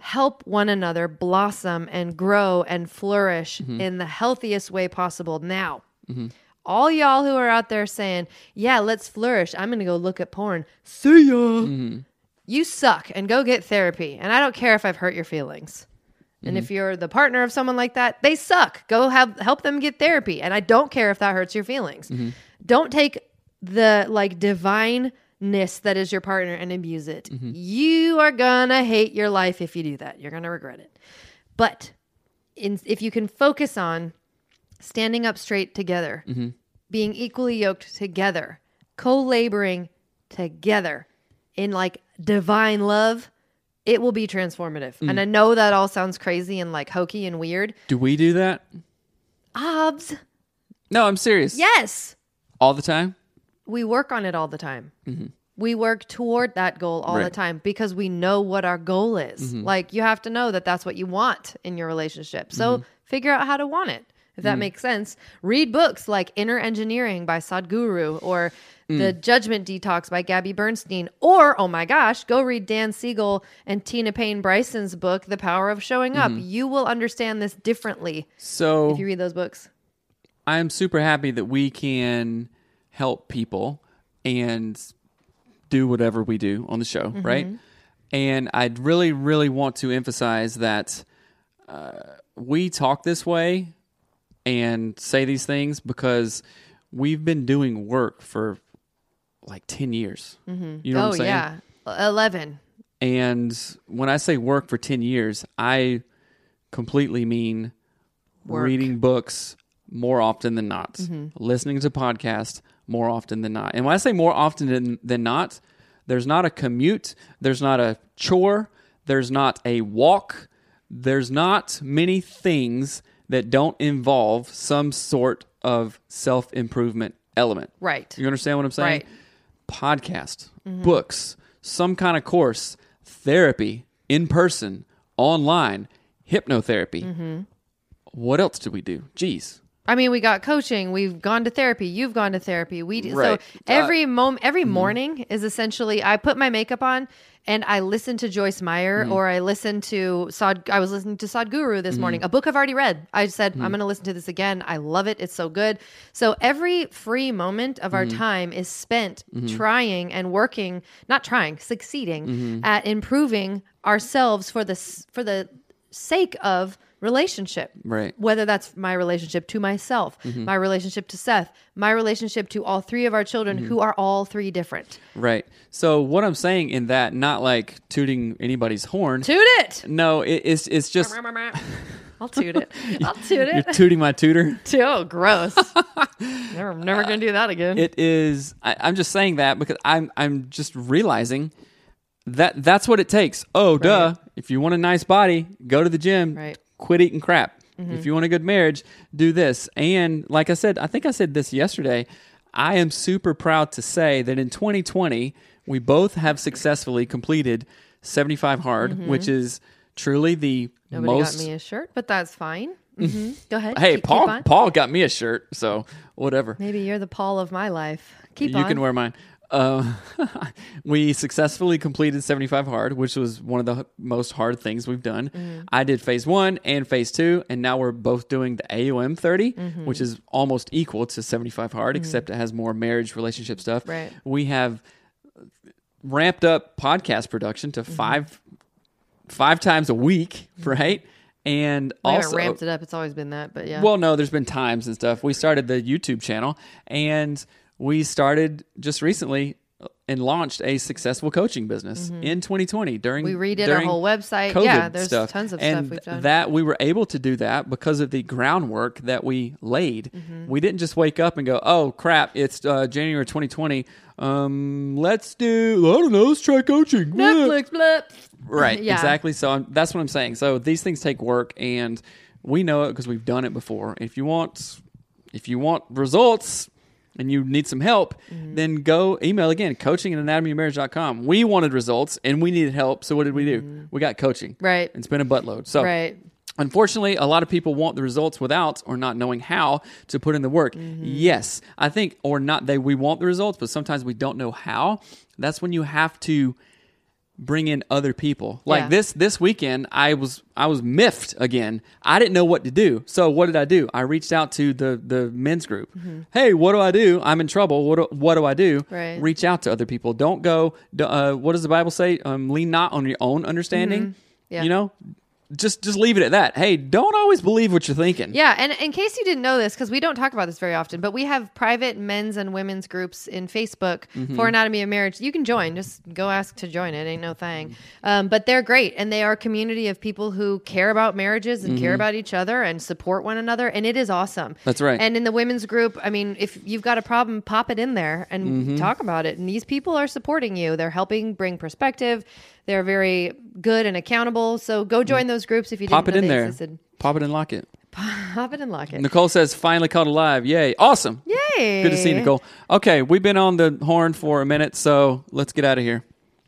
help one another blossom and grow and flourish mm-hmm. in the healthiest way possible now. Mm-hmm. All y'all who are out there saying, yeah, let's flourish. I'm going to go look at porn. See ya. Mm-hmm. You suck and go get therapy. And I don't care if I've hurt your feelings. Mm-hmm. And if you're the partner of someone like that, they suck. Go have help them get therapy. And I don't care if that hurts your feelings. Mm-hmm. Don't take the like divineness that is your partner and abuse it. Mm-hmm. You are going to hate your life if you do that. You're going to regret it. But in, if you can focus on standing up straight together, mm-hmm. being equally yoked together, co-laboring together in like divine love, it will be transformative. Mm. And I know that all sounds crazy and like hokey and weird. Do we do that? Obs. No, I'm serious. Yes. All the time? We work on it all the time. Mm-hmm. we work toward that goal all right. the time because we know what our goal is. Mm-hmm. Like, you have to know that that's what you want in your relationship. So mm-hmm. figure out how to want it, if that mm-hmm. makes sense. Read books like Inner Engineering by Sadhguru or mm. The Judgment Detox by Gabby Bernstein. Or, oh my gosh, go read Dan Siegel and Tina Payne Bryson's book, The Power of Showing Up. Mm-hmm. You will understand this differently so if you read those books. I'm super happy that we can help people and do whatever we do on the show, mm-hmm. right? And I'd really, really want to emphasize that uh, we talk this way and say these things because we've been doing work for like ten years. Mm-hmm. You know oh, what I'm saying? Oh, yeah. eleven. And when I say work for ten years, I completely mean work. Reading books more often than not, mm-hmm. listening to podcasts more often than not. And when I say more often than, than not, there's not a commute, there's not a chore, there's not a walk, there's not many things that don't involve some sort of self-improvement element. Right. You understand what I'm saying? Right. Podcast, mm-hmm. books, some kind of course, therapy, in person, online, hypnotherapy. Mm-hmm. What else do we do? Geez. I mean, we got coaching. We've gone to therapy. You've gone to therapy. We do, right. So every moment, every mm-hmm. morning is essentially I put my makeup on and I listen to Joyce Meyer mm-hmm. or I listen to Sad. I was listening to Sadhguru this mm-hmm. morning, a book I've already read. I said mm-hmm. I'm going to listen to this again. I love it. It's so good. So every free moment of mm-hmm. our time is spent mm-hmm. trying and working, not trying, succeeding mm-hmm. at improving ourselves for the for the sake of relationship, right? Whether that's my relationship to myself, mm-hmm. my relationship to Seth, my relationship to all three of our children, mm-hmm. who are all three different. Right. So what I'm saying in that, not like tooting anybody's horn. Toot it. No, it, it's it's just. I'll toot it. I'll toot it. You're tooting my tutor. Oh, gross. never, never gonna do that again. It is. I, I'm just saying that because I'm I'm just realizing. That that's what it takes. Oh, right. Duh. If you want a nice body, go to the gym. Right. Quit eating crap. Mm-hmm. If you want a good marriage, do this. And like I said, I think I said this yesterday, I am super proud to say that in twenty twenty, we both have successfully completed seventy-five hard, mm-hmm. which is truly the Nobody most... Nobody got me a shirt, but that's fine. Mm-hmm. Go ahead. Hey, keep, Paul keep Paul got me a shirt, so whatever. Maybe you're the Paul of my life. Keep you on. You can wear mine. Uh, we successfully completed seventy-five hard, which was one of the h- most hard things we've done. Mm-hmm. I did phase one and phase two, and now we're both doing the A O M thirty, mm-hmm. which is almost equal to seventy-five hard, mm-hmm. except it has more marriage relationship stuff. Right. We have ramped up podcast production to mm-hmm. five five times a week, mm-hmm. right? And we also ramped it up. It's always been that, but yeah. Well, no, there's been times and stuff. We started the YouTube channel, and we started just recently and launched a successful coaching business mm-hmm. in twenty twenty during We redid during our whole website. COVID yeah, there's stuff. Tons of and stuff we've done. That we were able to do that because of the groundwork that we laid. Mm-hmm. We didn't just wake up and go, oh crap, it's uh, January twenty twenty. Um, let's do, I don't know, let's try coaching. Netflix, blip. Right, yeah. Exactly. So I'm, that's what I'm saying. So these things take work and we know it because we've done it before. If you want, if you want results, and you need some help, mm-hmm. then go email again, coaching at anatomy of marriage dot com. We wanted results, and we needed help, so what did we do? Mm-hmm. We got coaching. Right. And spent a buttload. So, right. Unfortunately, a lot of people want the results without or not knowing how to put in the work. Mm-hmm. Yes, I think, or not, they we want the results, but sometimes we don't know how. That's when you have to bring in other people. Like yeah. this this weekend, I was I was miffed again. I didn't know what to do. So what did I do? I reached out to the the men's group. Mm-hmm. Hey, what do I do? I'm in trouble. What do, what do I do? Right. Reach out to other people. Don't go. Uh, what does the Bible say? Um, lean not on your own understanding. Mm-hmm. Yeah. You know. Just just leave it at that. Hey, don't always believe what you're thinking. Yeah, and in case you didn't know this, because we don't talk about this very often, but we have private men's and women's groups in Facebook mm-hmm. for Anatomy of Marriage. You can join. Just go ask to join it. Ain't no thing. Um, but they're great, and they are a community of people who care about marriages and mm-hmm. care about each other and support one another, and it is awesome. That's right. And in the women's group, I mean, if you've got a problem, pop it in there and mm-hmm. talk about it. And these people are supporting you. They're helping bring perspective. They're very good and accountable. So go join those groups if you Pop didn't know they existed. Pop it in there. Pop it and lock it. Pop it and lock it. Nicole says, finally caught alive. Yay. Awesome. Yay. Hey. Good to see you, Nicole. Okay, we've been on the horn for a minute, so let's get out of here.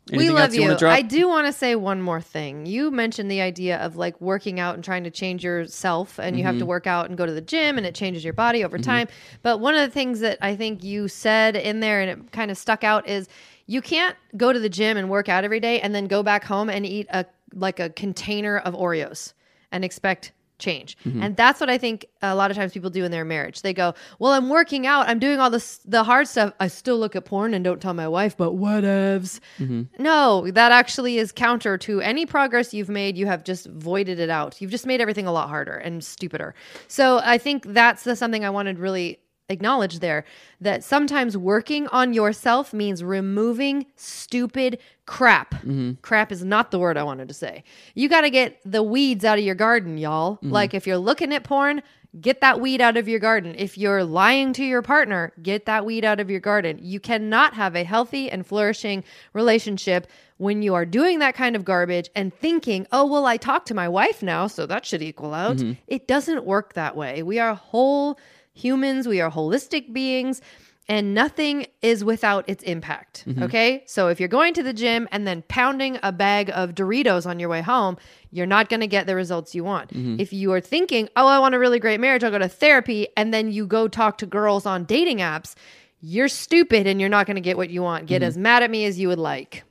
Anything we love you. you. I do want to say one more thing. You mentioned the idea of like working out and trying to change yourself, and mm-hmm. you have to work out and go to the gym, and it changes your body over mm-hmm. time. But one of the things that I think you said in there, and it kind of stuck out, is you can't go to the gym and work out every day and then go back home and eat a like a container of Oreos and expect change. Mm-hmm. And that's what I think a lot of times people do in their marriage. They go, well, I'm working out, I'm doing all this, the hard stuff. I still look at porn and don't tell my wife, but whatevs. Mm-hmm. No, that actually is counter to any progress you've made. You have just voided it out. You've just made everything a lot harder and stupider. So I think that's the something I wanted to really acknowledge there, that sometimes working on yourself means removing stupid crap. Mm-hmm. Crap is not the word I wanted to say. You got to get the weeds out of your garden, y'all. Mm-hmm. Like if you're looking at porn, get that weed out of your garden. If you're lying to your partner, get that weed out of your garden. You cannot have a healthy and flourishing relationship when you are doing that kind of garbage and thinking, oh, well, I talk to my wife now, so that should equal out. Mm-hmm. It doesn't work that way. We are whole humans, we are holistic beings, and nothing is without its impact. Mm-hmm. Okay? So if you're going to the gym and then pounding a bag of Doritos on your way home, you're not going to get the results you want. Mm-hmm. If you are thinking, oh, I want a really great marriage, I'll go to therapy, and then you go talk to girls on dating apps, you're stupid and you're not going to get what you want. Get mm-hmm. as mad at me as you would like.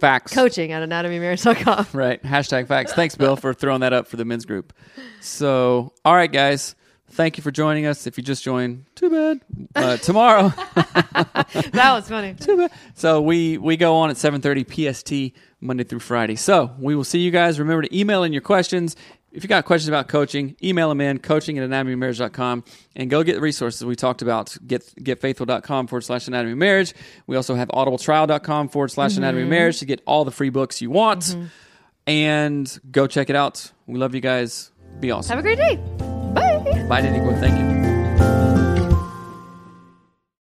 Facts. Coaching at anatomy marriage dot com. Right. Hashtag facts. Thanks, Bill, for throwing that up for the men's group. So, all right, guys. Thank you for joining us. If you just joined, too bad. Uh, tomorrow. That was funny. Too bad. So we, we go on at seven thirty P S T, Monday through Friday. So we will see you guys. Remember to email in your questions. If you got questions about coaching, email them in, coaching at anatomy marriage dot com, and go get the resources we talked about. Get getfaithful.com forward slash anatomy marriage. We also have audibletrial.com forward slash anatomy marriage to get all the free books you want. Mm-hmm. And go check it out. We love you guys. Be awesome. Have a great day. Bye. Bye, Nico. Thank you.